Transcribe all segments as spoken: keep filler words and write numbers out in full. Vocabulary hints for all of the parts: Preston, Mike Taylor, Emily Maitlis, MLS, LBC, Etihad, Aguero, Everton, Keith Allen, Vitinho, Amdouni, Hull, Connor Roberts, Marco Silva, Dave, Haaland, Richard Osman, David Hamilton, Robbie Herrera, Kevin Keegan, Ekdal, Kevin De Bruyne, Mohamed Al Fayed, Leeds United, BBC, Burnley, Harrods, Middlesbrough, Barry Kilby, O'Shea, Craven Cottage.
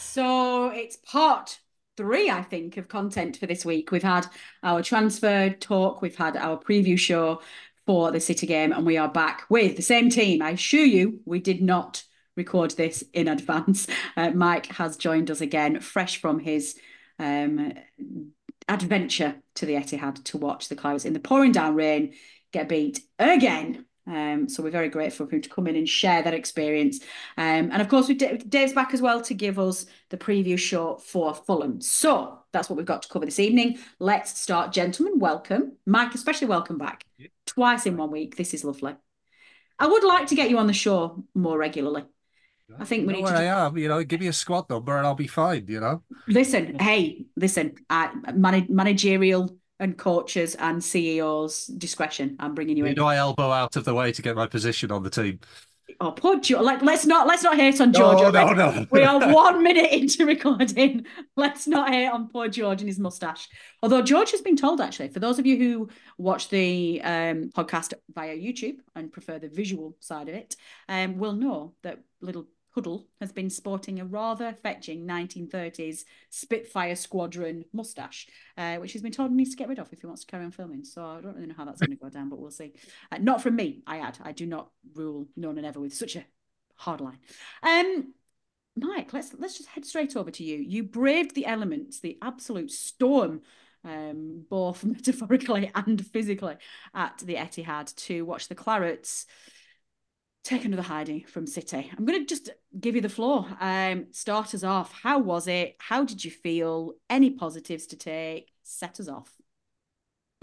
So it's part three, I think, of content for this week. We've had our transfer talk, we've had our preview show for the City game, and we are back with the same team. I assure you, we did not record this in advance. Uh, Mike has joined us again, fresh from his um, adventure to the Etihad to watch the Clarets in the pouring down rain get beat again. Um, so we're very grateful for him to come in and share that experience. Um, and of course, we d- Dave's back as well to give us the preview show for Fulham. So that's what we've got to cover this evening. Let's start, gentlemen. Welcome. Mike, especially welcome back. Yeah. Twice in one week. This is lovely. I would like to get you on the show more regularly. I think we no need to. I am, you know, give me a squad number and I'll be fine, you know. Listen, hey, listen, I, man- managerial... and coaches and C E Os discretion. I'm bringing you, you in. You know, I elbow out of the way to get my position on the team. Oh, poor Joe. Like, let's not let's not hate on George. No, no, no. We are one minute into recording. Let's not hate on poor George and his moustache. Although George has been told, actually, for those of you who watch the um, podcast via YouTube and prefer the visual side of it, um, will know that little Huddle has been sporting a rather fetching nineteen thirties Spitfire Squadron moustache, uh, which has been told he needs to get rid of if he wants to carry on filming. So I don't really know how that's going to go down, but we'll see. Uh, not from me, I add. I do not rule none and ever with such a hard line. Um, Mike, let's let's just head straight over to you. You braved the elements, the absolute storm, um, both metaphorically and physically, at the Etihad to watch the Clarets take another hiding from City. I'm going to just give you the floor. Um, start us off. How was it? How did you feel? Any positives to take? Set us off.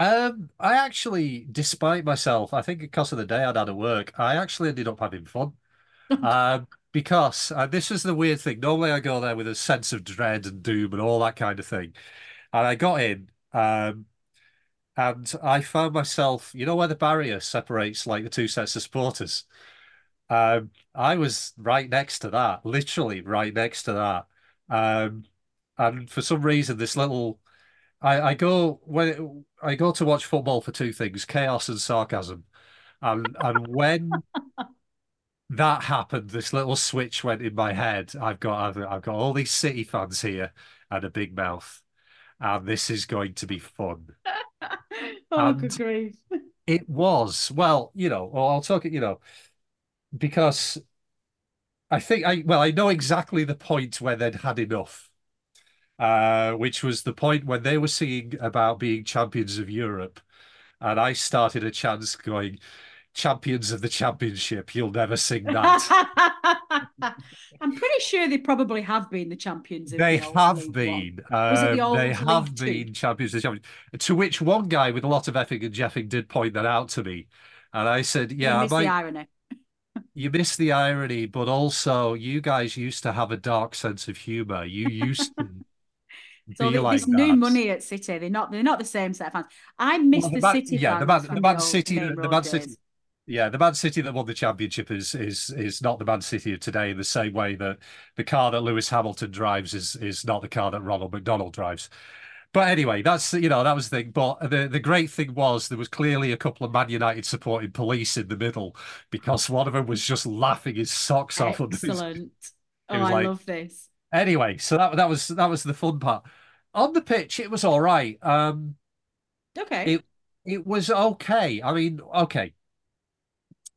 Um, I actually, despite myself, I think because of the day I'd had at work, I actually ended up having fun. uh, because uh, this was the weird thing. Normally I go there with a sense of dread and doom and all that kind of thing. And I got in um, and I found myself, you know where the barrier separates like the two sets of supporters? Um, I was right next to that, literally right next to that. Um, and for some reason, this little, I, I go when it, I go to watch football for two things, chaos and sarcasm. And, and when that happened, this little switch went in my head. I've got, I've, I've got all these City fans here and a big mouth, and this is going to be fun. Oh, and good grief. It was, well, you know, I'll talk, you know, because I think I well I know exactly the point where they'd had enough, uh, which was the point when they were singing about being champions of Europe, and I started a chant going, "Champions of the Championship, you'll never sing that." I'm pretty sure they probably have been the champions. Of they the have been. Um, they have been champions of the Championship. To which one guy with a lot of effing and jeffing did point that out to me, and I said, "Yeah, I might." The irony. You miss the irony, but also you guys used to have a dark sense of humour. You used to so be like that. So there's new money at City. They're not. They're not the same set of fans. I miss well, the, the Man, City. Yeah, fans the Man, the Man the City. The Man City. Days. Yeah, the Man City that won the championship is is is not the Man City of today. In the same way that the car that Lewis Hamilton drives is is not the car that Ronald McDonald drives. But anyway, that's, you know, that was the thing. But the, the great thing was there was clearly a couple of Man United supporting police in the middle, because one of them was just laughing his socks off. Excellent. Oh, I like... love this. Anyway, so that that was that was the fun part. On the pitch, it was all right. Um, okay. It it was okay. I mean, okay.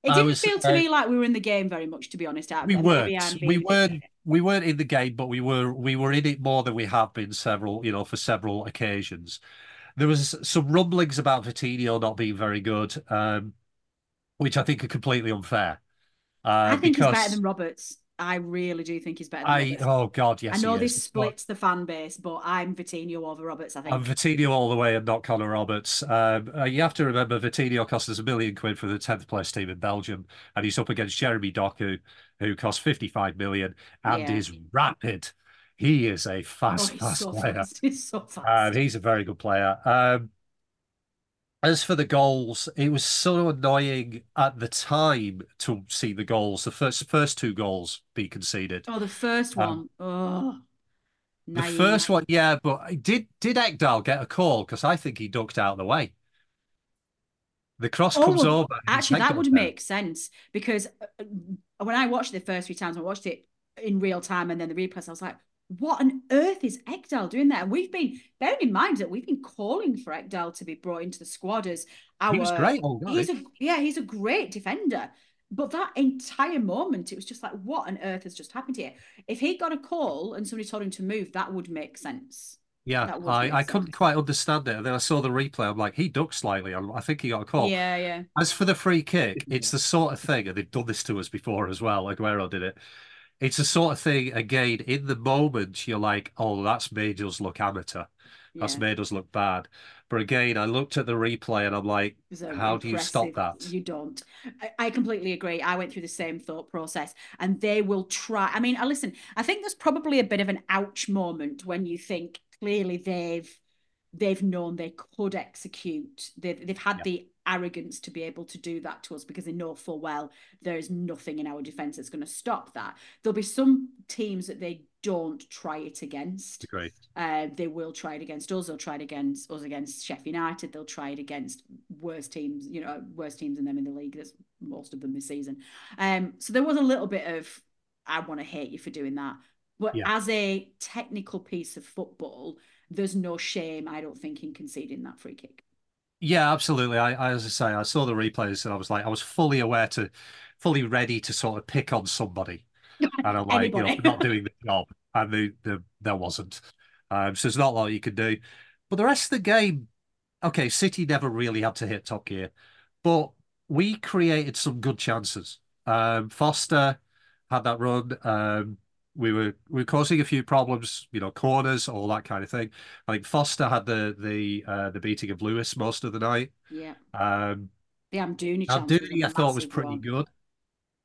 It didn't was, feel to uh, me like we were in the game very much, to be honest. We weren't. We weren't. We weren't in the game, but we were we were in it more than we have been several, you know, for several occasions. There was some rumblings about Vitinho not being very good, um, which I think are completely unfair. Uh, I think he's better than Roberts. I really do think he's better than I, Roberts. Oh, God, yes, I know he this is, splits but... the fan base, but I'm Vitinho over Roberts, I think. I'm Vitinho all the way and not Connor Roberts. Um, uh, you have to remember, Vitinho cost us a million quid for the tenth place team in Belgium, and he's up against Jeremy Doku, who costs fifty-five million and yeah. is rapid. He is a fast, oh, fast so player. Fast. He's so fast. And he's a very good player. Um, as for the goals, it was so annoying at the time to see the goals, the first first two goals be conceded. Oh, the first one. Um, oh. The naive. first one, yeah, but did, did Ekdal get a call? Because I think he ducked out of the way. The cross oh, comes well, over. Actually, that would make sense, because when I watched it the first few times, I watched it in real time and then the replays, I was like, what on earth is Ekdal doing there? And we've been, bearing in mind that we've been calling for Ekdal to be brought into the squad as our... He was great. Oh, he's a, yeah, he's a great defender. But that entire moment, it was just like, what on earth has just happened here? If he got a call and somebody told him to move, that would make sense. Yeah, I, I couldn't quite understand it. And then I saw the replay. I'm like, he ducked slightly. I, I think he got a call. Yeah, yeah. As for the free kick, it's the sort of thing, and they've done this to us before as well. Aguero did it. It's the sort of thing, again, in the moment, you're like, oh, that's made us look amateur. Yeah. That's made us look bad. But again, I looked at the replay and I'm like, how do you stop that? You don't. I, I completely agree. I went through the same thought process, and they will try. I mean, listen, I think there's probably a bit of an ouch moment when you think, clearly, they've they've known they could execute. They've they've had yeah. the arrogance to be able to do that to us, because they know full well there is nothing in our defence that's going to stop that. There'll be some teams that they don't try it against. Great. Uh, they will try it against us. They'll try it against us against Sheffield United. They'll try it against worse teams. You know, worse teams than them in the league. That's most of them this season. Um, so there was a little bit of, I want to hate you for doing that. But yeah. as a technical piece of football, there's no shame, I don't think, in conceding that free kick. Yeah, absolutely. I, I as I say, I saw the replays and I was like, I was fully aware to, fully ready to sort of pick on somebody, and I'm like, you know, not doing the job, and the, the there wasn't. Um, so it's not a lot you can do. But the rest of the game, okay, City never really had to hit top gear, but we created some good chances. Um, Foster had that run. Um, We were we were causing a few problems, you know, corners, all that kind of thing. I think Foster had the the uh, the beating of Lewis most of the night. Yeah. Um, the Amdouni. Amdouni, I thought, was pretty one. good.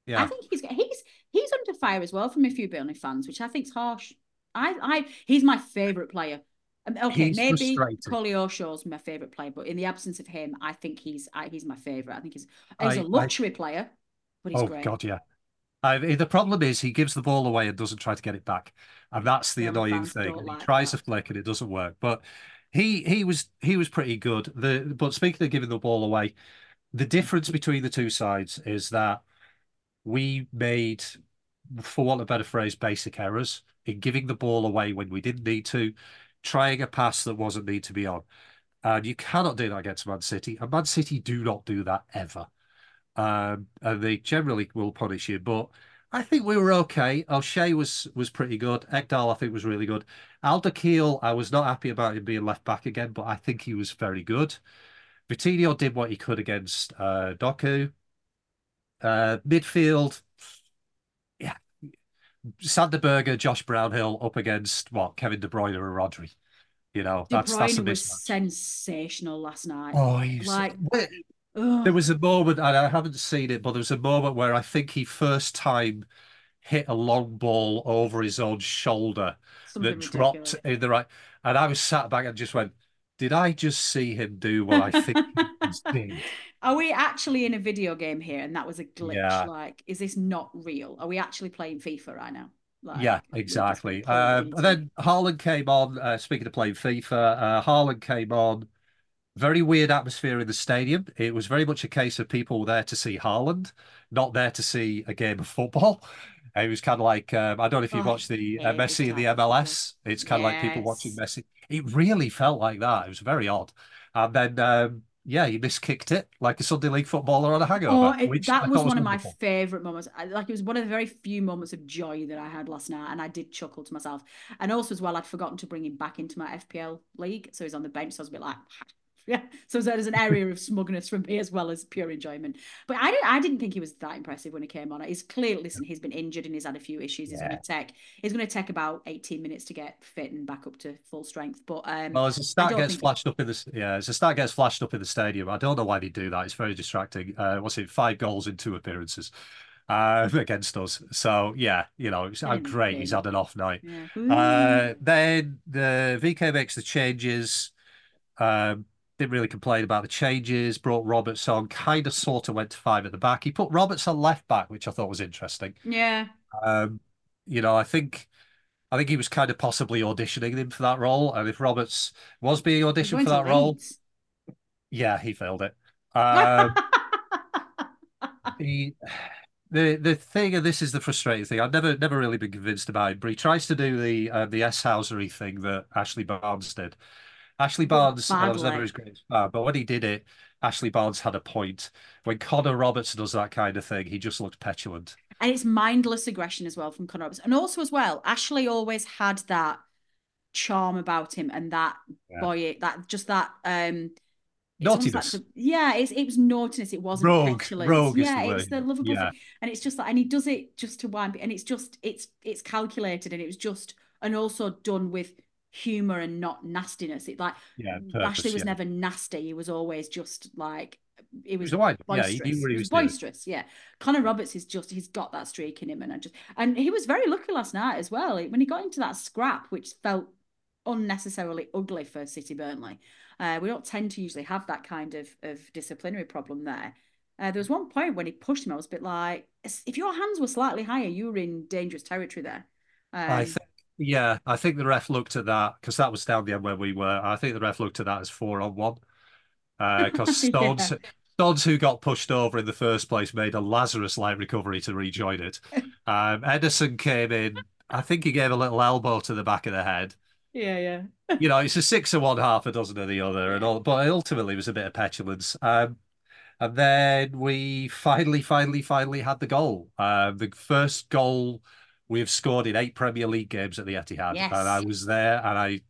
Yeah. I think he's he's he's under fire as well from a few Burnley fans, which I think's harsh. I I he's my favourite player. Um, okay, he's maybe Coley O'Shea's my favourite player, but in the absence of him, I think he's I, he's my favourite. I think he's he's I, a luxury I, player, but he's oh, great. Oh God, yeah. Uh, the problem is he gives the ball away and doesn't try to get it back, and that's the yeah, annoying thing. Like he tries that. to flick and it doesn't work. But he he was he was pretty good. The but speaking of giving the ball away, the difference between the two sides is that we made, for want of a better phrase, basic errors in giving the ball away when we didn't need to, trying a pass that wasn't need to be on, and you cannot do that against Man City. And Man City do not do that ever. Um, and they generally will punish you, but I think we were okay. O'Shea was was pretty good. Ekdal, I think, was really good. Alderkeel, I was not happy about him being left back again, but I think he was very good. Vitinho did what he could against uh, Doku. Uh, midfield, yeah. Sander Berge, Josh Brownhill up against, what, Kevin De Bruyne and Rodri. You know, De that's, that's a mismatch. was sensational last night. Oh, he's... Like... Wait. Ugh. There was a moment, and I haven't seen it, but there was a moment where I think he first time hit a long ball over his own shoulder Something that ridiculous. dropped in the right. And I was sat back and just went, did I just see him do what I think he was doing? Are we actually in a video game here? And that was a glitch. Yeah. Like, is this not real? Are we actually playing FIFA right now? Like, yeah, exactly. Uh, and then Haaland came on, uh, speaking of playing FIFA, uh, Haaland came on, very weird atmosphere in the stadium. It was very much a case of people were there to see Haaland, not there to see a game of football. It was kind of like, um, I don't know if you oh, watched the uh, Messi in the M L S. It's kind yes. of like people watching Messi. It really felt like that. It was very odd. And then, um, yeah, he miskicked it like a Sunday League footballer on a hangover. Oh, it, which that was, was one of my favourite moments. I, like, it was one of the very few moments of joy that I had last night, and I did chuckle to myself. And also as well, I'd forgotten to bring him back into my F P L league. So he's on the bench, so I was a bit like... Yeah, so there's an area of smugness from me as well as pure enjoyment. But I didn't, I didn't think he was that impressive when he came on. He's clearly, listen, he's been injured and he's had a few issues. He's yeah. going to take, he's going to take about eighteen minutes to get fit and back up to full strength. But um, well, as the start gets flashed he... up in the yeah, as the start gets flashed up in the stadium, I don't know why they do that. It's very distracting. Uh, what's it? Five goals in two appearances uh, against us. So yeah, you know, it's oh, great. He's had an off night. Yeah. Uh, then the V K makes the changes. Um, Didn't really complain about the changes, brought Roberts on, kind of sort of went to five at the back. He put Roberts on left back, which I thought was interesting. Yeah. Um, you know, I think I think he was kind of possibly auditioning him for that role. And if Roberts was being auditioned for that role, yeah, he failed it. Um, he, the the thing, and this is the frustrating thing, I've never never really been convinced about him, but he tries to do the uh, the S-Housery thing that Ashley Barnes did. Ashley Barnes, I was never his greatest fan, but when he did it, Ashley Barnes had a point. When Connor Roberts does that kind of thing, he just looks petulant. And it's mindless aggression as well from Connor Roberts. And also as well, Ashley always had that charm about him and that yeah. boy, that just that... um naughtiness. Like the, yeah, it's, it was naughtiness. It wasn't rogue, petulance. Rogue yeah, the it's the lovable yeah. thing. And it's just that, and he does it just to whine. And it's just, it's it's calculated, and it was just, and also done with humor and not nastiness. It like yeah, purpose, Ashley was yeah. never nasty. He was always just like it was, was wide, boisterous. Yeah, he knew what he was he was boisterous. Yeah, Connor Roberts is just he's got that streak in him, and I just and he was very lucky last night as well when he got into that scrap, which felt unnecessarily ugly for City Burnley. Uh, we don't tend to usually have that kind of of disciplinary problem there. Uh, there was one point when he pushed him. I was a bit like, if your hands were slightly higher, you were in dangerous territory there. Um, I think. Yeah, I think the ref looked at that because that was down the end where we were. I think the ref looked at that as four on one because uh, Stones, yeah. Stones, who got pushed over in the first place, made a Lazarus-like recovery to rejoin it. Um, Edison came in. I think he gave a little elbow to the back of the head. Yeah, yeah. You know, it's a six of one, half a dozen of the other, and all. But ultimately, it was a bit of petulance. Um, and then we finally, finally, finally had the goal. Uh, the first goal. We have scored in eight Premier League games at the Etihad, yes. and I was there, and I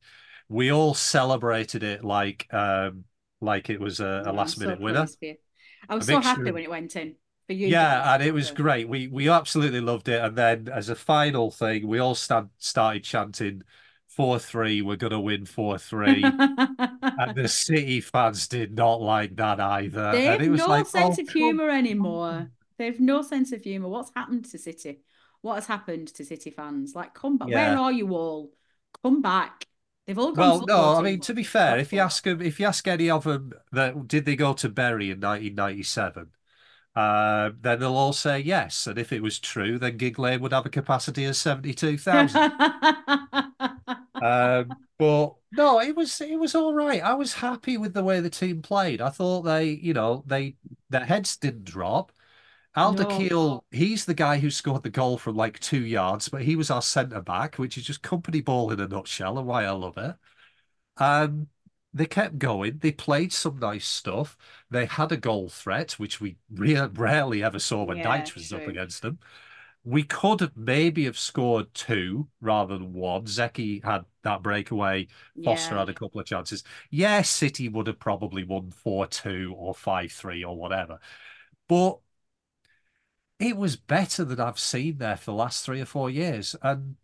we all celebrated it like um, like it was a, a last minute so winner. I was a so mixture. happy when it went in for you. Yeah, guys. And it was great. We we absolutely loved it. And then as a final thing, we all stand, started chanting four three. We're gonna win four three. And the City fans did not like that either. They have and it was no like, sense oh, of humour anymore. They have no sense of humour. What's happened to City? What has happened to City fans? Like, come back. Yeah. Where are you all? Come back. They've all gone. Well, no, I mean, to be fair, if you ask them, if you ask any of them that did they go to Bury in nineteen ninety-seven, uh, then they'll all say yes. And if it was true, then Gig Lane would have a capacity of seventy-two thousand. um, but no, it was it was all right. I was happy with the way the team played. I thought they, you know, they their heads didn't drop. Alder no. Keel, he's the guy who scored the goal from like two yards, but he was our centre-back, which is just company ball in a nutshell, and why I love it. Um, they kept going. They played some nice stuff. They had a goal threat, which we re- rarely ever saw when yeah, Deitch was true. up against them. We could maybe have scored two rather than one. Zeki had that breakaway. Foster yeah. had a couple of chances. Yeah, City would have probably won four two or five three or whatever. But... it was better than I've seen there for the last three or four years. And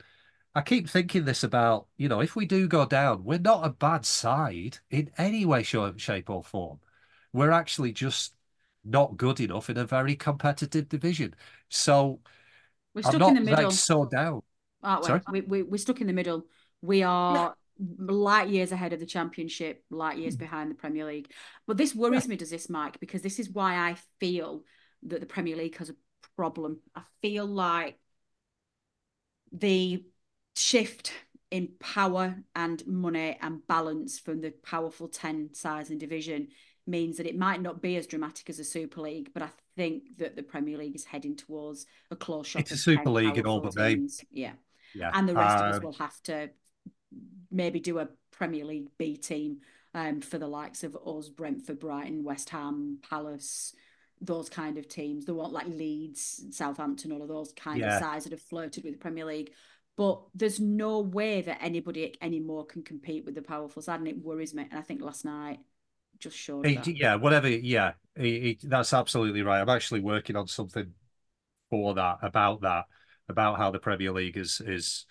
I keep thinking this about, you know, if we do go down, we're not a bad side in any way, shape or form. We're actually just not good enough in a very competitive division. So we're stuck I'm not in the middle. Like, so down. Oh, Sorry? We, we, we're stuck in the middle. We are no. light years ahead of the Championship, light years mm. behind the Premier League. But this worries yeah. me, does this, Mike? Because this is why I feel that the Premier League has a problem. I feel like the shift in power and money and balance from the powerful ten sides and division means that it might not be as dramatic as a Super League, but I think that the Premier League is heading towards a close shot. It's a Super League and all, but they... Yeah. yeah. And the rest uh, of us will have to maybe do a Premier League B team um, for the likes of us, Brentford, Brighton, West Ham, Palace, those kind of teams. They won't like Leeds, Southampton, all of those kind yeah. of sides that have flirted with the Premier League. But there's no way that anybody anymore can compete with the powerful side, and it worries me. And I think last night just showed it, that. Yeah, whatever. Yeah, it, it, that's absolutely right. I'm actually working on something for that, about that, about how the Premier League is is...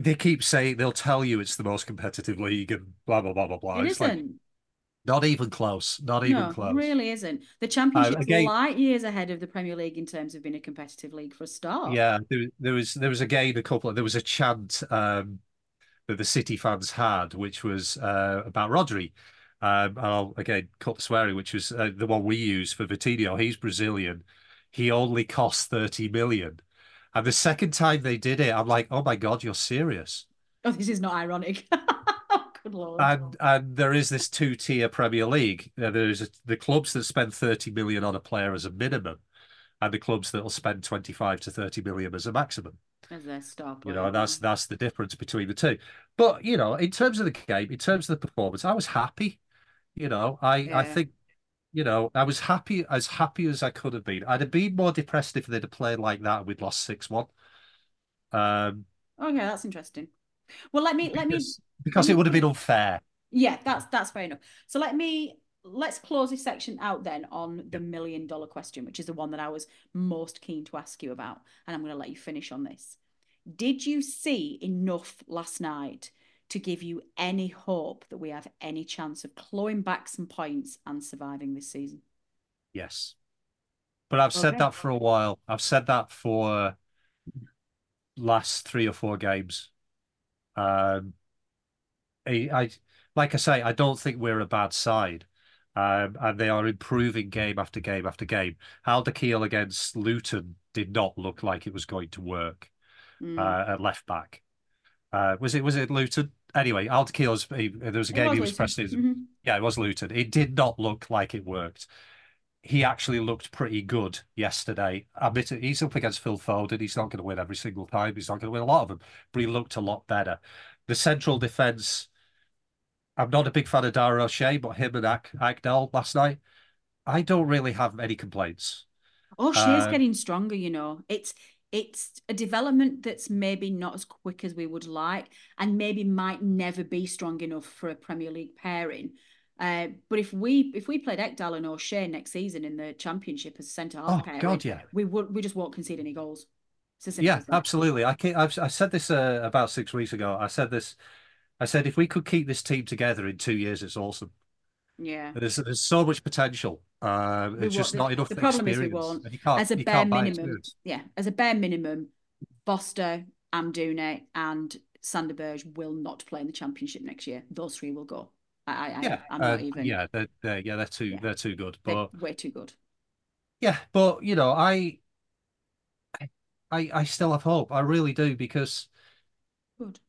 They keep saying, they'll tell you it's the most competitive league and blah, blah, blah, blah, blah. It it's isn't. Like, not even close. Not even no, close. It really isn't. The Championship is uh, light years ahead of the Premier League in terms of being a competitive league for a start. Yeah, there, there was there was a game, a couple, there was a chant um, that the City fans had, which was uh, about Rodri. Um, and I'll, again, cut the swearing, which was uh, the one we use for Vitinho. He's Brazilian. He only costs thirty million. And the second time they did it, I'm like, oh my God, you're serious. Oh, this is not ironic. Good Lord. And, and there is this two-tier Premier League. There's a, the clubs that spend thirty million on a player as a minimum, and the clubs that will spend twenty-five to thirty million as a maximum. As their star player. You know, and that's, that's the difference between the two. But, you know, in terms of the game, in terms of the performance, I was happy. You know, I, yeah. I think, you know, I was happy, as happy as I could have been. I'd have been more depressed if they'd have played like that and we'd lost six one. Um, okay, that's interesting. Well, let me... let me Because, because let me, it would have been unfair. Yeah, that's that's fair enough. So let me... Let's close this section out then on the million-dollar question, which is the one that I was most keen to ask you about. And I'm going to let you finish on this. Did you see enough last night to give you any hope that we have any chance of clawing back some points and surviving this season? Yes. But I've okay. said that for a while. I've said that for last three or four games. Um, I, I Like I say, I don't think we're a bad side. Um, and they are improving game after game after game. Haaland against Luton did not look like it was going to work mm. uh, at left back. Uh, was it was it Luton? Anyway, Aldakil's, there was a game was he was pressing. Mm-hmm. Yeah, it was Luton. It did not look like it worked. He actually looked pretty good yesterday. I admit it, he's up against Phil Foden. He's not going to win every single time. He's not going to win a lot of them. But he looked a lot better. The central defence, I'm not a big fan of Darren O'Shea, but him and Ekdal last night, I don't really have any complaints. O'Shea's um, getting stronger, you know. It's... It's a development that's maybe not as quick as we would like and maybe might never be strong enough for a Premier League pairing. Uh, but if we if we played Ekdal and O'Shea next season in the Championship as centre-half oh, pairing, God, yeah. we, would, we just won't concede any goals. Yeah, absolutely. I can't, I've, I said this uh, about six weeks ago. I said this. I said if we could keep this team together in two years, it's awesome. Yeah, there's there's so much potential. Uh, it's just not enough experience. As a bare minimum, yeah, as a bare minimum, Foster, Amdoune, and Sander Berge will not play in the Championship next year. Those three will go. I, I, yeah, I'm uh, not even. Yeah, they're, they're yeah they're too yeah. they're too good. But they're way too good. Yeah, but you know, I, I, I still have hope. I really do because. Good.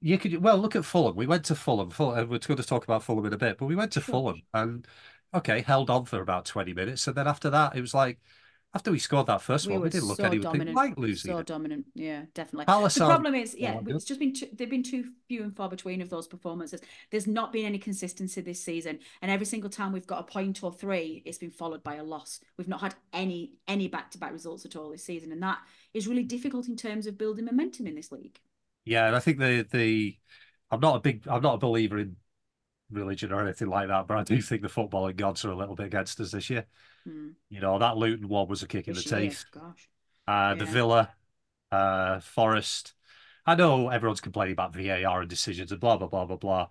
You could well look at Fulham. We went to Fulham. Fulham. We're going to talk about Fulham in a bit, but we went to Fulham and okay, held on for about twenty minutes, and then after that, it was like after we scored that first we one, we didn't look so anything like losing. So it. dominant, yeah, definitely. Palace the problem is, yeah, oh, it's just been too, they've been too few and far between of those performances. There's not been any consistency this season, and every single time we've got a point or three, it's been followed by a loss. We've not had any any back to back results at all this season, and that is really difficult in terms of building momentum in this league. Yeah, and I think the the I'm not a big I'm not a believer in religion or anything like that, but I do think the footballing gods are a little bit against us this year. Mm. You know, that Luton one was a kick this in the year, teeth. Gosh. Uh, yeah. The Villa, uh, Forest. I know everyone's complaining about V A R and decisions and blah blah blah blah blah.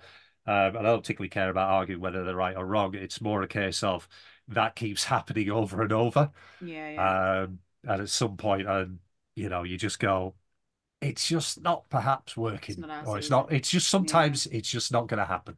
Um, and I don't particularly care about arguing whether they're right or wrong. It's more a case of that keeps happening over and over. Yeah. yeah. Um, and at some point, and uh, you know, you just go. It's just not perhaps working, it's not or it's either. not. It's just sometimes yeah. it's just not going to happen.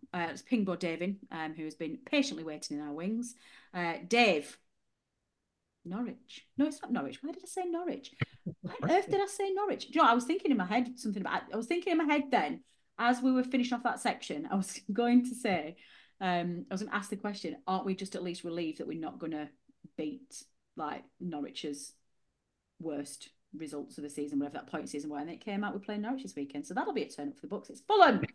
Uh, it's Pingbo Davin, um, who has been patiently waiting in our wings. Uh, Dave, Norwich. No, it's not Norwich. Why did I say Norwich? Why on earth did I say Norwich? Do you know, I was thinking in my head something about... I was thinking in my head then, as we were finishing off that section, I was going to say, um, I was going to ask the question, aren't we just at least relieved that we're not going to beat, like, Norwich's worst results of the season, whatever that point season were, and it came out with playing Norwich this weekend, so that'll be a turn-up for the books. It's Fulham!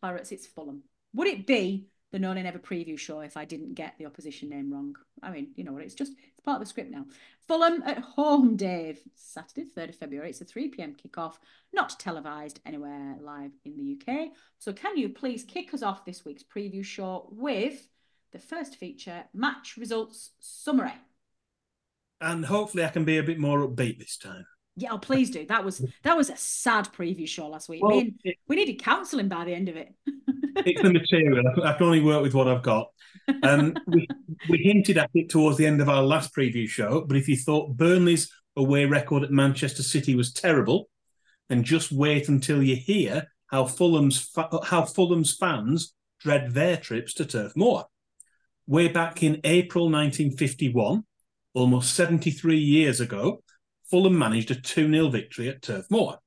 Clarets, it's Fulham. Would it be the No Name Ever preview show if I didn't get the opposition name wrong? I mean, you know what, it's just, it's part of the script now. Fulham at home, Dave. Saturday, third of February. It's a three p.m. kickoff, not televised anywhere live in the U K. So can you please kick us off this week's preview show with the first feature, match results summary? And hopefully I can be a bit more upbeat this time. Yeah, oh, please do. That was that was a sad preview show last week. Well, I mean, it, we needed counselling by the end of it. It's the material. I can only work with what I've got. Um, we, we hinted at it towards the end of our last preview show, but if you thought Burnley's away record at Manchester City was terrible, then just wait until you hear how Fulham's fa- how Fulham's fans dread their trips to Turf Moor. Way back in April nineteen fifty-one, almost seventy-three years ago, Fulham managed a two nil victory at Turf Moor,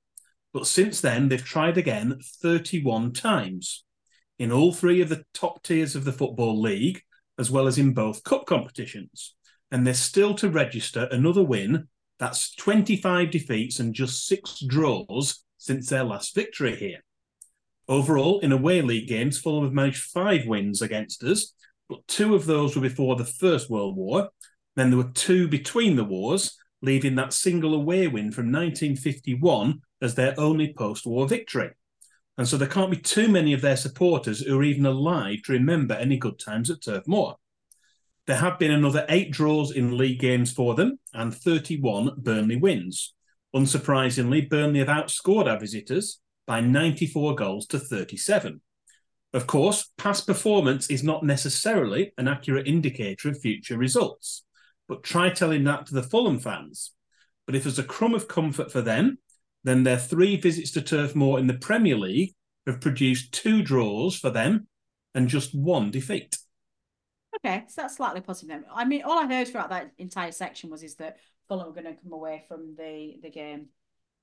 but since then they've tried again thirty-one times in all three of the top tiers of the Football League, as well as in both cup competitions, and they're still to register another win. That's twenty-five defeats and just six draws since their last victory here. Overall, in away league games, Fulham have managed five wins against us, but two of those were before the First World War, then there were two between the wars, leaving that single away win from nineteen fifty-one as their only post-war victory. And so there can't be too many of their supporters who are even alive to remember any good times at Turf Moor. There have been another eight draws in league games for them and thirty-one Burnley wins. Unsurprisingly, Burnley have outscored our visitors by ninety-four goals to thirty-seven. Of course, past performance is not necessarily an accurate indicator of future results, but try telling that to the Fulham fans. But if there's a crumb of comfort for them, then their three visits to Turf Moor in the Premier League have produced two draws for them and just one defeat. Okay, so that's slightly positive then. I mean, all I heard throughout that entire section was is that Fulham were going to come away from the, the game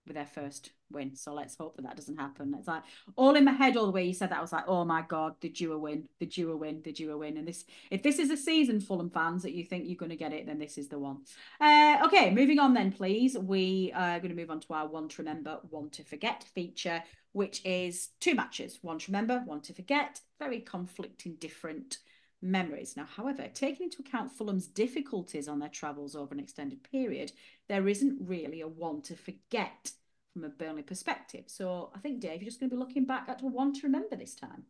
with their first win. So let's hope that that doesn't happen. It's like all in my head all the way you said that, I was like, oh my God, did you a win? Did you a win? Did you a win? And this, if this is a season, Fulham fans, that you think you're going to get it, then this is the one. Uh, okay, moving on then, please. We are going to move on to our one to remember, one to forget feature, which is two matches, one to remember, one to forget, very conflicting, different memories. Now, however, taking into account Fulham's difficulties on their travels over an extended period, there isn't really a one to forget from a Burnley perspective. So I think, Dave, you're just going to be looking back at a one to remember this time.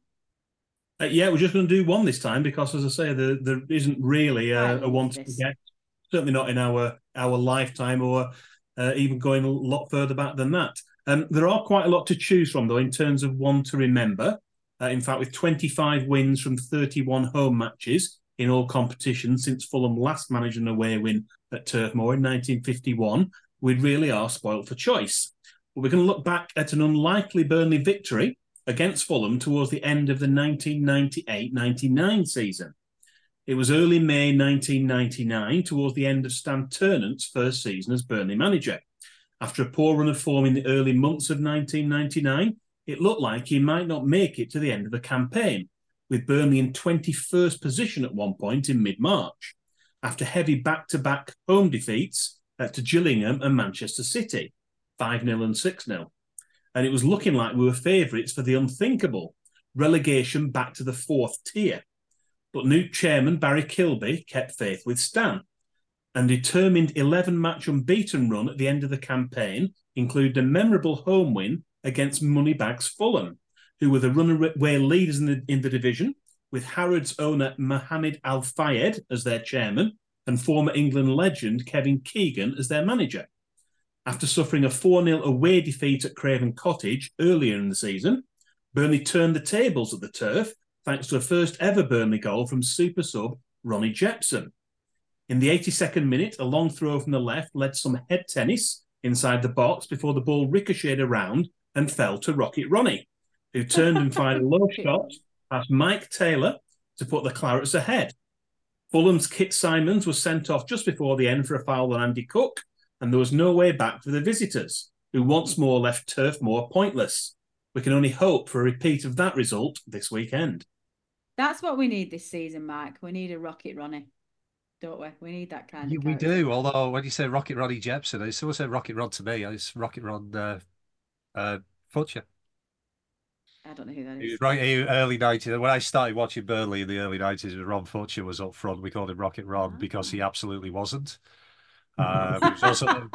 Uh, yeah, we're just going to do one this time because, as I say, there, there isn't really a, a one to forget. Certainly not in our our lifetime or uh, even going a lot further back than that. Um, there are quite a lot to choose from, though, in terms of one to remember. Uh, in fact, with twenty-five wins from thirty-one home matches in all competitions since Fulham last managed an away win at Turf Moor in nineteen fifty-one, we really are spoilt for choice. But we can look back at an unlikely Burnley victory against Fulham towards the end of the nineteen ninety-eight ninety-nine season. It was early May nineteen ninety-nine, towards the end of Stan Ternant's first season as Burnley manager. After a poor run of form in the early months of nineteen ninety-nine, it looked like he might not make it to the end of the campaign, with Burnley in twenty-first position at one point in mid-March, after heavy back-to-back home defeats uh, to Gillingham and Manchester City, five nil and six nil. And it was looking like we were favourites for the unthinkable, relegation back to the fourth tier. But new chairman Barry Kilby kept faith with Stan, and determined eleven-match unbeaten run at the end of the campaign included a memorable home win against moneybags Fulham, who were the runaway leaders in the, in the division, with Harrods owner Mohamed Al Fayed as their chairman and former England legend Kevin Keegan as their manager. After suffering a four nil away defeat at Craven Cottage earlier in the season, Burnley turned the tables at the turf thanks to a first-ever Burnley goal from super sub Ronnie Jepson. In the eighty-second minute, a long throw from the left led some head tennis inside the box before the ball ricocheted around and fell to Rocket Ronnie, who turned and fired a low shot past Mike Taylor to put the Clarets ahead. Fulham's Kit Simons was sent off just before the end for a foul on Andy Cook, and there was no way back for the visitors, who once more left Turf Moor pointless. We can only hope for a repeat of that result this weekend. That's what we need this season, Mike. We need a Rocket Ronnie, don't we? We need that kind yeah, of character. We do, although when you say Rocket Ronnie Jepson, I still say Rocket Rod to me. It's Rocket Ron uh, uh, Futcher. I don't know who that is. Right, early nineties. When I started watching Burnley in the early nineties, Ron Futcher was up front. We called him Rocket Ron oh. because he absolutely wasn't. Uh, he was also,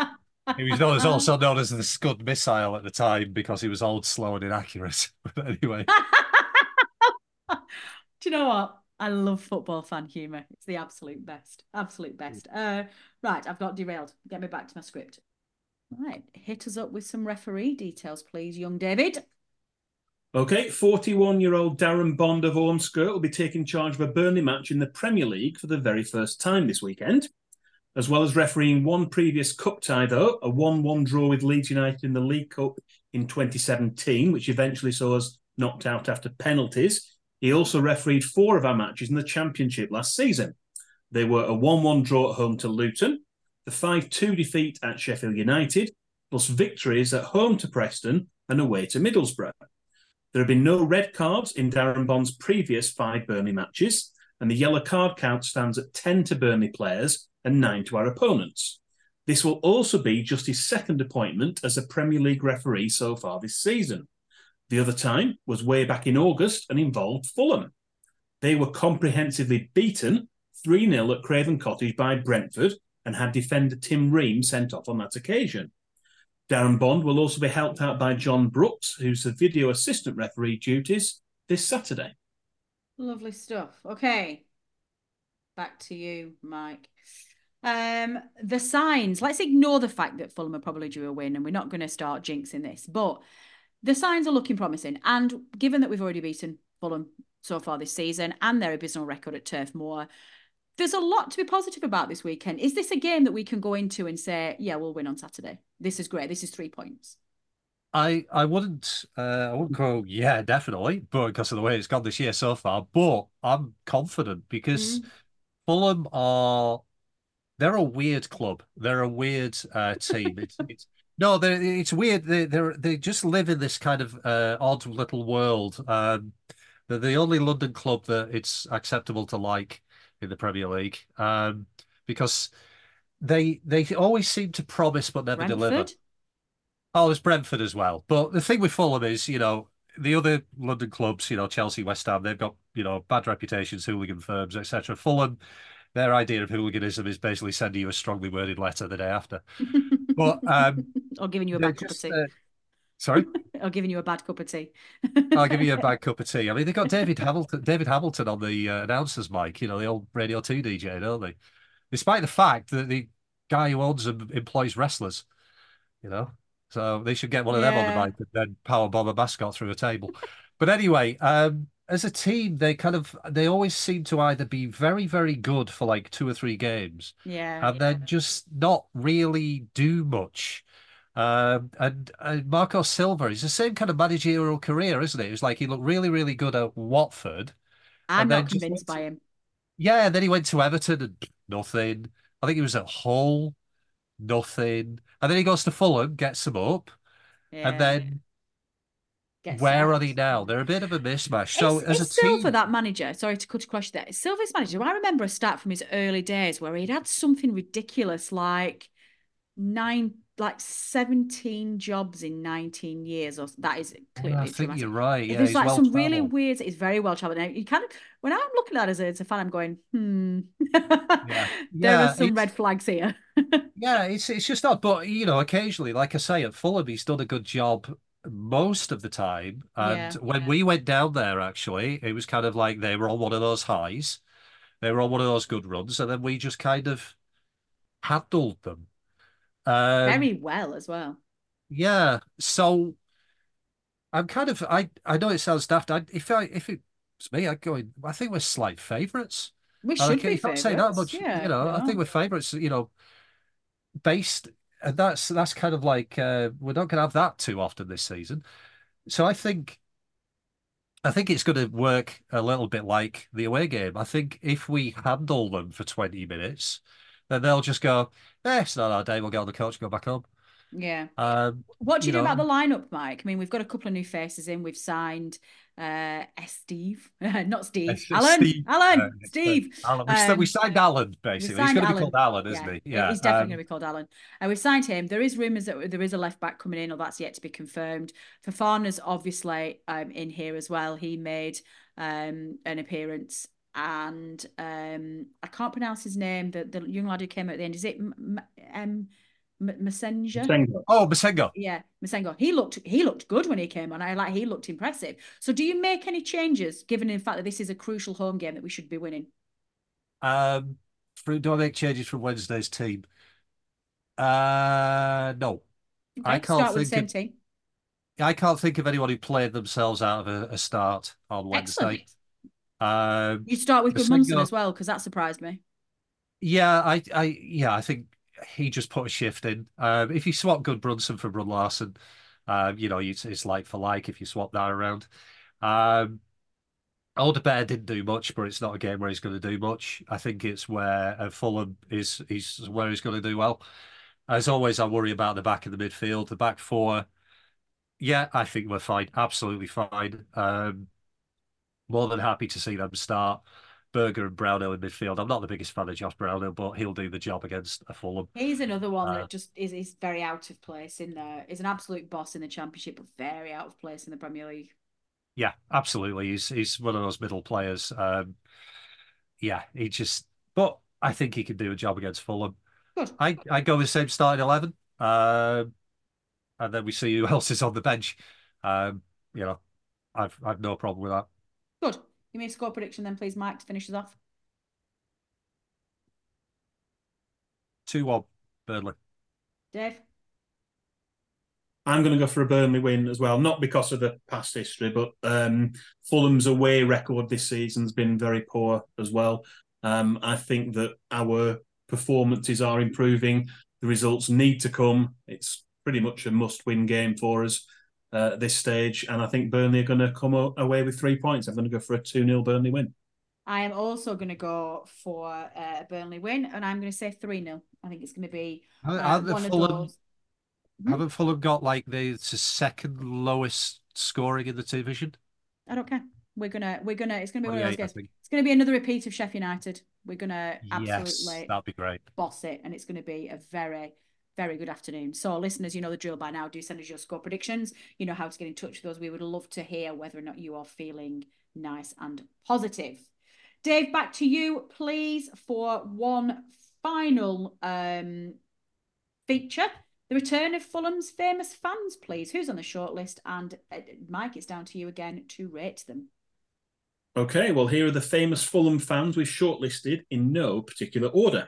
he was known, also known as the Scud Missile at the time because he was old, slow, and inaccurate. But anyway. Do you know what? I love football fan humour. It's the absolute best. Absolute best. Uh, right, I've got derailed. Get me back to my script. All right, hit us up with some referee details, please, young David. Okay, forty-one-year-old Darren Bond of Ormskirk will be taking charge of a Burnley match in the Premier League for the very first time this weekend. As well as refereeing one previous cup tie, though, a one one draw with Leeds United in the League Cup in twenty seventeen, which eventually saw us knocked out after penalties. He also refereed four of our matches in the Championship last season. They were a one one draw at home to Luton, the five two defeat at Sheffield United, plus victories at home to Preston and away to Middlesbrough. There have been no red cards in Darren Bond's previous five Burnley matches, and the yellow card count stands at ten to Burnley players and nine to our opponents. This will also be just his second appointment as a Premier League referee so far this season. The other time was way back in August and involved Fulham. They were comprehensively beaten three nil at Craven Cottage by Brentford and had defender Tim Ream sent off on that occasion. Darren Bond will also be helped out by John Brooks, who's the video assistant referee duties this Saturday. Lovely stuff. Okay. Back to you, Mike. Um, the signs. Let's ignore the fact that Fulham are probably due a win and we're not going to start jinxing this. But the signs are looking promising. And given that we've already beaten Fulham so far this season and their abysmal record at Turf Moor, there's a lot to be positive about this weekend. Is this a game that we can go into and say, yeah, we'll win on Saturday? This is great. This is three points. I, I wouldn't uh, I wouldn't go, yeah, definitely, but because of the way it's gone this year so far. But I'm confident because mm. Fulham are, they're a weird club. They're a weird uh, team. it's, it's, no, it's weird. They they they just live in this kind of uh, odd little world. Um, they're the only London club that it's acceptable to like in the Premier League, um, because they they always seem to promise but never Brentford? deliver. Oh, there's Brentford as well. But the thing with Fulham is, you know, the other London clubs, you know, Chelsea, West Ham, they've got, you know, bad reputations, hooligan firms, et cetera. Fulham, their idea of hooliganism is basically sending you a strongly worded letter the day after. But um, or giving you a bad cup of tea. Uh, Sorry? Or giving you a bad cup of tea. I'll give you a bad cup of tea. I mean, they've got David Hamilton David Hamilton on the uh, announcer's mic, you know, the old Radio two D J, don't they? Despite the fact that the guy who owns them employs wrestlers, you know? So they should get one of yeah. them on the mic and then powerbomb a mascot through a table. But anyway, um, as a team, they kind of, they always seem to either be very, very good for like two or three games yeah, and yeah. then just not really do much. Um, and, and Marco Silva is the same kind of managerial career, isn't it? It was like he looked really, really good at Watford. I'm not convinced by him. Yeah, and then he went to Everton and nothing. I think he was at Hull, nothing. And then he goes to Fulham, gets them up, yeah. and then Get Where sold. Are they now? They're a bit of a mismatch. So it's, as it's a team, Silva, that manager, sorry to cut across there. Silva's manager, I remember a stat from his early days where he'd had something ridiculous like nine, like seventeen jobs in nineteen years, or that is clearly. Yeah, I think dramatic. You're right. Yeah, there's like well some traveled. Really weird. It's very well traveled. Now you kind of, when I'm looking at it as a, as a fan, I'm going, hmm. Yeah. There yeah, are some red flags here. Yeah, it's it's just odd, but you know, occasionally, like I say, at Fulham, he's done a good job most of the time. And yeah, when yeah. we went down there, actually, it was kind of like they were on one of those highs. They were on one of those good runs. And then we just kind of handled them. Um, Very well as well. Yeah. So I'm kind of, I, I know it sounds daft. I, if I, if it was me, I'd go in, I think we're slight favourites. We should be favourites. Say that much, yeah, you know, yeah. I think we're favourites, you know, based... And that's that's kind of like uh, we're not going to have that too often this season, so I think I think it's going to work a little bit like the away game. I think if we handle them for twenty minutes, then they'll just go, eh, "It's not our day. We'll get on the coach, go back home." Yeah. Um, what do you, you know, do about the lineup, Mike? I mean, we've got a couple of new faces in. We've signed uh, Steve, not Steve, Alan, Steve. Alan, uh, Steve. Alan. We, um, we signed Alan basically. Signed he's going to be called Alan, isn't yeah. he? Yeah, he's definitely um, going to be called Alan. And uh, we've signed him. There is rumours that there is a left back coming in, or that's yet to be confirmed. Fafana's obviously um, in here as well. He made um, an appearance, and um, I can't pronounce his name. The the young lad who came at the end, is it? M- M- Masengo. Masengo. Oh, Masengo. Yeah, Masengo. He looked he looked good when he came on. I like he looked impressive. So do you make any changes given in fact that this is a crucial home game that we should be winning? Um do I make changes from Wednesday's team? Uh no. Okay, I can't start with think the same of, team. I can't think of anyone who played themselves out of a, a start on Wednesday. Um, you start with Goodmanson as well, because that surprised me. Yeah, I I yeah, I think he just put a shift in. Um, if you swap Goodbrunson for Brun Larson, um, you know, it's, it's like for like if you swap that around. Um, Older Bear didn't do much, but it's not a game where he's going to do much. I think it's where uh, Fulham is he's where he's going to do well. As always, I worry about the back of the midfield. The back four, yeah, I think we're fine. Absolutely fine. Um, more than happy to see them start. Berger and Brownhill in midfield. I'm not the biggest fan of Josh Brownhill, but he'll do the job against a Fulham. He's another one uh, that just is, is very out of place in there. He's an absolute boss in the Championship, but very out of place in the Premier League. Yeah, absolutely. He's he's one of those middle players. Um, yeah, he just... But I think he can do a job against Fulham. Good. I, I go with the same starting eleven. Um, and then we see who else is on the bench. Um, you know, I've, I've no problem with that. Good. You may score prediction then, please, Mike, to finish us off. two one, Burnley. Dave? I'm going to go for a Burnley win as well, not because of the past history, but um, Fulham's away record this season has been very poor as well. Um, I think that our performances are improving. The results need to come. It's pretty much a must-win game for us. Uh, at this stage, and I think Burnley are going to come away with three points. I'm going to go for a two nil Burnley win. I am also going to go for uh, a Burnley win, and I'm going to say three nil. I think it's going to be uh, haven't one Fulham, of those. Haven't Fulham got like the, the second lowest scoring in the division? I don't care. We're gonna, we're gonna. It's gonna be one of those games. It's gonna be another repeat of Sheffield United. We're gonna absolutely yes, that'd be great. Boss it, and it's going to be a very. Very good afternoon. So listeners, you know the drill by now. Do send us your score predictions. You know how to get in touch with us. We would love to hear whether or not you are feeling nice and positive. Dave, back to you, please, for one final um, feature. The return of Fulham's famous fans, please. Who's on the shortlist? And uh, Mike, it's down to you again to rate them. Okay, well, here are the famous Fulham fans we've shortlisted in no particular order.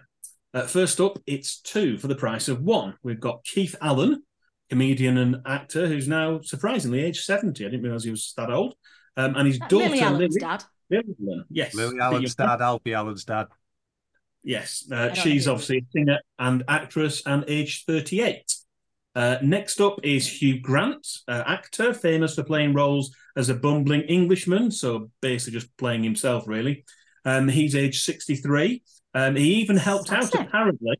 Uh, first up, it's two for the price of one. We've got Keith Allen, comedian and actor, who's now surprisingly aged seventy. I didn't realise he was that old. Um, and his That's daughter, Lily Allen's Lily, dad. Lily, yes, Lily Allen's dad, Alfie Allen's dad. Yes, uh, she's obviously a singer and actress, and aged thirty-eight. Uh, next up is Hugh Grant, uh, actor, famous for playing roles as a bumbling Englishman, so basically just playing himself, really. Um, he's aged sixty-three. Um, he even helped That's out it. apparently.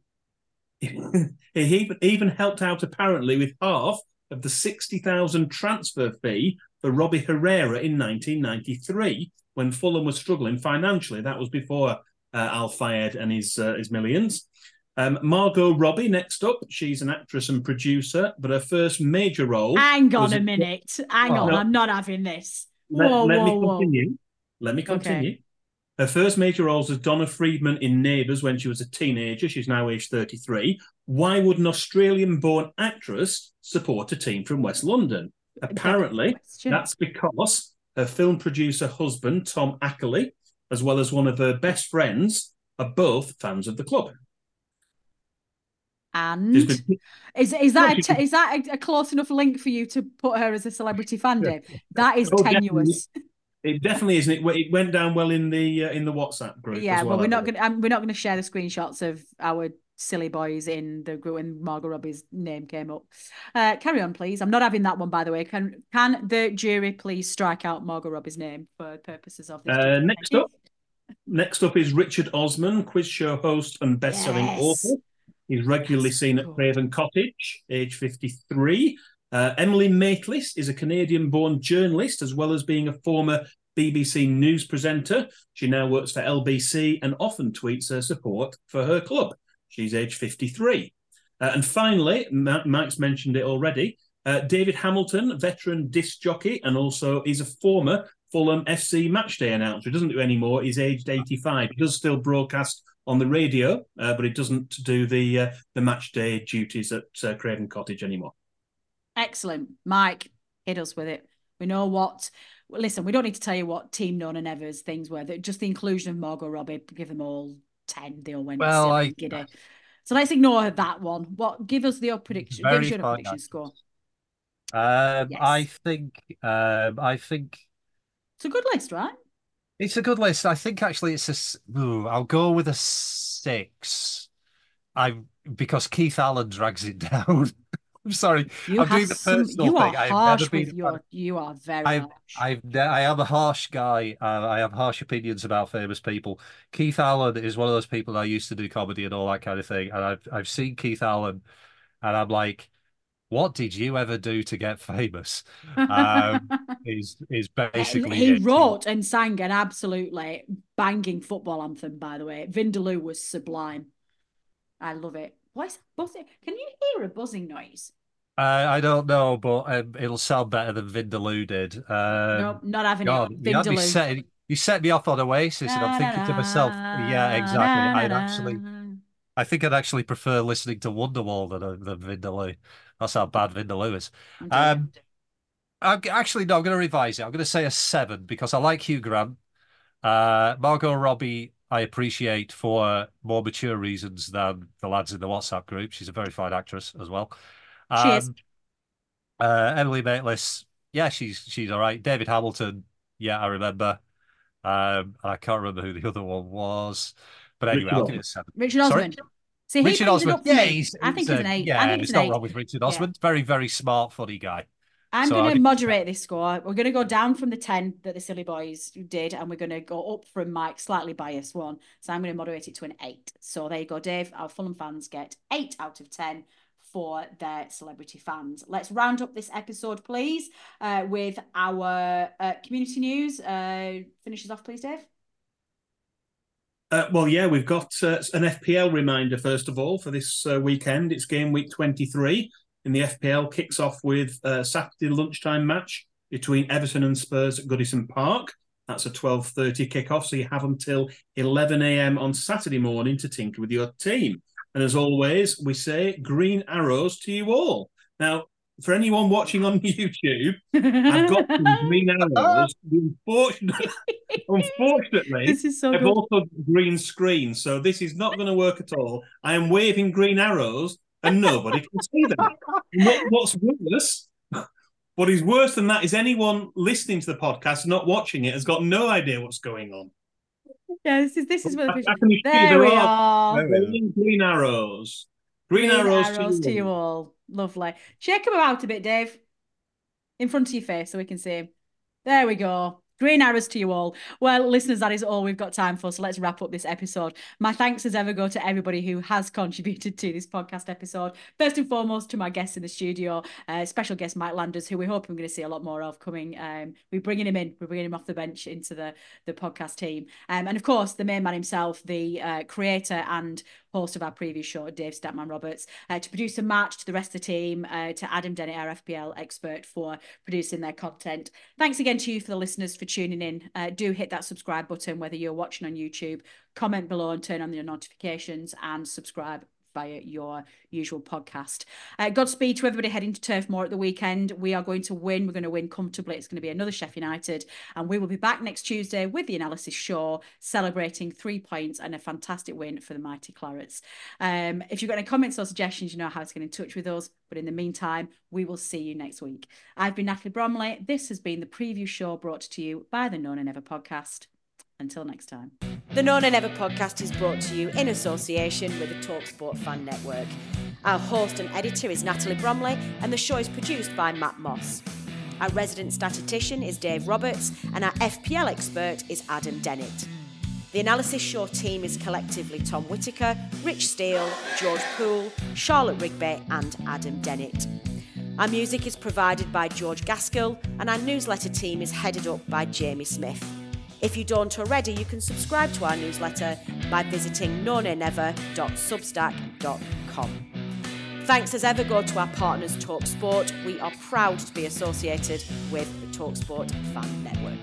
he even helped out apparently with half of the sixty thousand transfer fee for Robbie Herrera in nineteen ninety-three when Fulham was struggling financially. That was before uh, Al Fayed and his uh, his millions. Um, Margot Robbie, next up. She's an actress and producer, but her first major role... Hang on a minute. Hang oh, on, no. I'm not having this. Whoa, let, let whoa, me continue. Whoa. Let me continue. Okay. Her first major roles as Donna Friedman in Neighbours when she was a teenager. She's now aged thirty-three. Why would an Australian-born actress support a team from West London? Apparently, that's because her film producer husband, Tom Ackley, as well as one of her best friends, are both fans of the club. And been... is is that a t- is that a close enough link for you to put her as a celebrity fan, Dave? That is oh, tenuous. Definitely. It definitely isn't. It, it went down well in the uh, in the WhatsApp group. Yeah, as well, but we're not going um, we're not going to share the screenshots of our silly boys in the group when Margot Robbie's name came up. Uh, carry on, please. I'm not having that one, by the way. Can can the jury please strike out Margot Robbie's name for purposes of this? Uh, next up, next up is Richard Osman, quiz show host and best-selling yes. author. He's regularly That's seen cool. at Craven Cottage, age fifty-three. Uh, Emily Maitlis is a Canadian-born journalist, as well as being a former B B C News presenter. She now works for L B C and often tweets her support for her club. She's age fifty-three. Uh, and finally, Ma- Mike's mentioned it already, uh, David Hamilton, veteran disc jockey, and also is a former Fulham F C matchday announcer. He doesn't do any more. He's aged eighty-five. He does still broadcast on the radio, uh, but he doesn't do the, uh, the matchday duties at uh, Craven Cottage anymore. Excellent. Mike, hit us with it. We know what... Well, listen, we don't need to tell you what Team None and Evers things were. Just the inclusion of Margot Robbie, give them all ten. They all went well, silly, I, giddy. So let's ignore that one. What? Give us the prediction. Give us your prediction score. Um, yes. I think... Um, I think... It's a good list, right? It's a good list. I think, actually, it's a... Ooh, I'll go with a six. I Because Keith Allen drags it down. I'm sorry. You I'm doing the personal some, you thing. Are harsh with your, you are very I've, harsh. I've, I am a harsh guy. Uh, I have harsh opinions about famous people. Keith Allen is one of those people that I used to do comedy and all that kind of thing. And I've, I've seen Keith Allen and I'm like, what did you ever do to get famous? Um, is, is basically He it. wrote and sang an absolutely banging football anthem, by the way. Vindaloo was sublime. I love it. Why is it buzzing? Can you hear a buzzing noise? Uh, I don't know, but um, it'll sound better than Vindaloo did. Um, no, not having God, it. Vindaloo. You, set, you set me off on Oasis, and I'm thinking to myself, yeah, exactly. I'd actually, I think I'd actually prefer listening to Wonderwall than, than Vindaloo. That's how bad Vindaloo is. Um, I'm actually no, I'm going to revise it. I'm going to say a seven because I like Hugh Grant. Uh, Margot Robbie, I appreciate for more mature reasons than the lads in the WhatsApp group. She's a very fine actress as well. Um, she is. Uh, Emily Maitlis, yeah, she's she's all right. David Hamilton, yeah, I remember. Um, I can't remember who the other one was. But anyway, Richard I'll give it a seven. Richard Osman. See, he Richard Osman. Yeah, he's, I think he's an eight. Yeah, I think it's not eight. Wrong with Richard Osman. Yeah. Very, very smart, funny guy. I'm so going to moderate this score. We're going to go down from the ten that the silly boys did, and we're going to go up from Mike's slightly biased one. So I'm going to moderate it to an eight. So there you go, Dave. Our Fulham fans get eight out of ten for their celebrity fans. Let's round up this episode, please, uh, with our uh, community news. Uh, finish us off, please, Dave. Uh, well, yeah, we've got uh, an F P L reminder, first of all, for this uh, weekend. It's game week twenty-three. And the F P L kicks off with a Saturday lunchtime match between Everton and Spurs at Goodison Park. That's a twelve thirty kickoff, so you have until eleven a.m. on Saturday morning to tinker with your team. And as always, we say green arrows to you all. Now, for anyone watching on YouTube, I've got some green arrows. Unfortunately, unfortunately this is so I've good. also got green screen, so this is not going to work at all. I am waving green arrows, and nobody can see them. What's worse, what is worse than that is anyone listening to the podcast, not watching it, has got no idea what's going on. Yeah, this is this is where the I, I can there, there we are. are. Green arrows, green, green arrows, arrows to, you to you all. Lovely. Check them out a bit, Dave, in front of your face so we can see him. There we go. Green arrows to you all. Well, listeners, that is all we've got time for, so let's wrap up this episode. My thanks as ever go to everybody who has contributed to this podcast episode. First and foremost, to my guests in the studio, uh, special guest Mike Landers, who we hope we're going to see a lot more of coming. Um, we're bringing him in. We're bringing him off the bench into the, the podcast team. Um, and, of course, the main man himself, the uh, creator and host of our previous show, Dave Statman Roberts, uh, to producer March, to the rest of the team, uh, to Adam Dennett, our F P L expert, for producing their content. Thanks again to you for the listeners for tuning in. Uh, do hit that subscribe button, whether you're watching on YouTube, comment below and turn on your notifications and subscribe via your usual podcast. Uh, Godspeed to everybody heading to Turf Moor at the weekend. We are going to win. We're going to win comfortably. It's going to be another Sheffield United, and we will be back next Tuesday with the analysis show, celebrating three points and a fantastic win for the mighty Clarets. Um, if you've got any comments or suggestions, you know how to get in touch with us. But in the meantime, we will see you next week. I've been Natalie Bromley. This has been the preview show brought to you by the Known and Ever podcast. Until next time. The Known and Ever podcast is brought to you in association with the TalkSport Fan Network. Our host and editor is Natalie Bromley, and the show is produced by Matt Moss. Our resident statistician is Dave Roberts, and our F P L expert is Adam Dennett. The analysis show team is collectively Tom Whittaker, Rich Steele, George Poole, Charlotte Rigby and Adam Dennett. Our music is provided by George Gaskell, and our newsletter team is headed up by Jamie Smith. If you don't already, you can subscribe to our newsletter by visiting known and ever dot substack dot com. Thanks as ever go to our partners TalkSport. We are proud to be associated with the TalkSport Fan Network.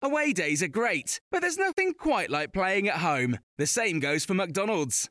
Away days are great, but there's nothing quite like playing at home. The same goes for McDonald's.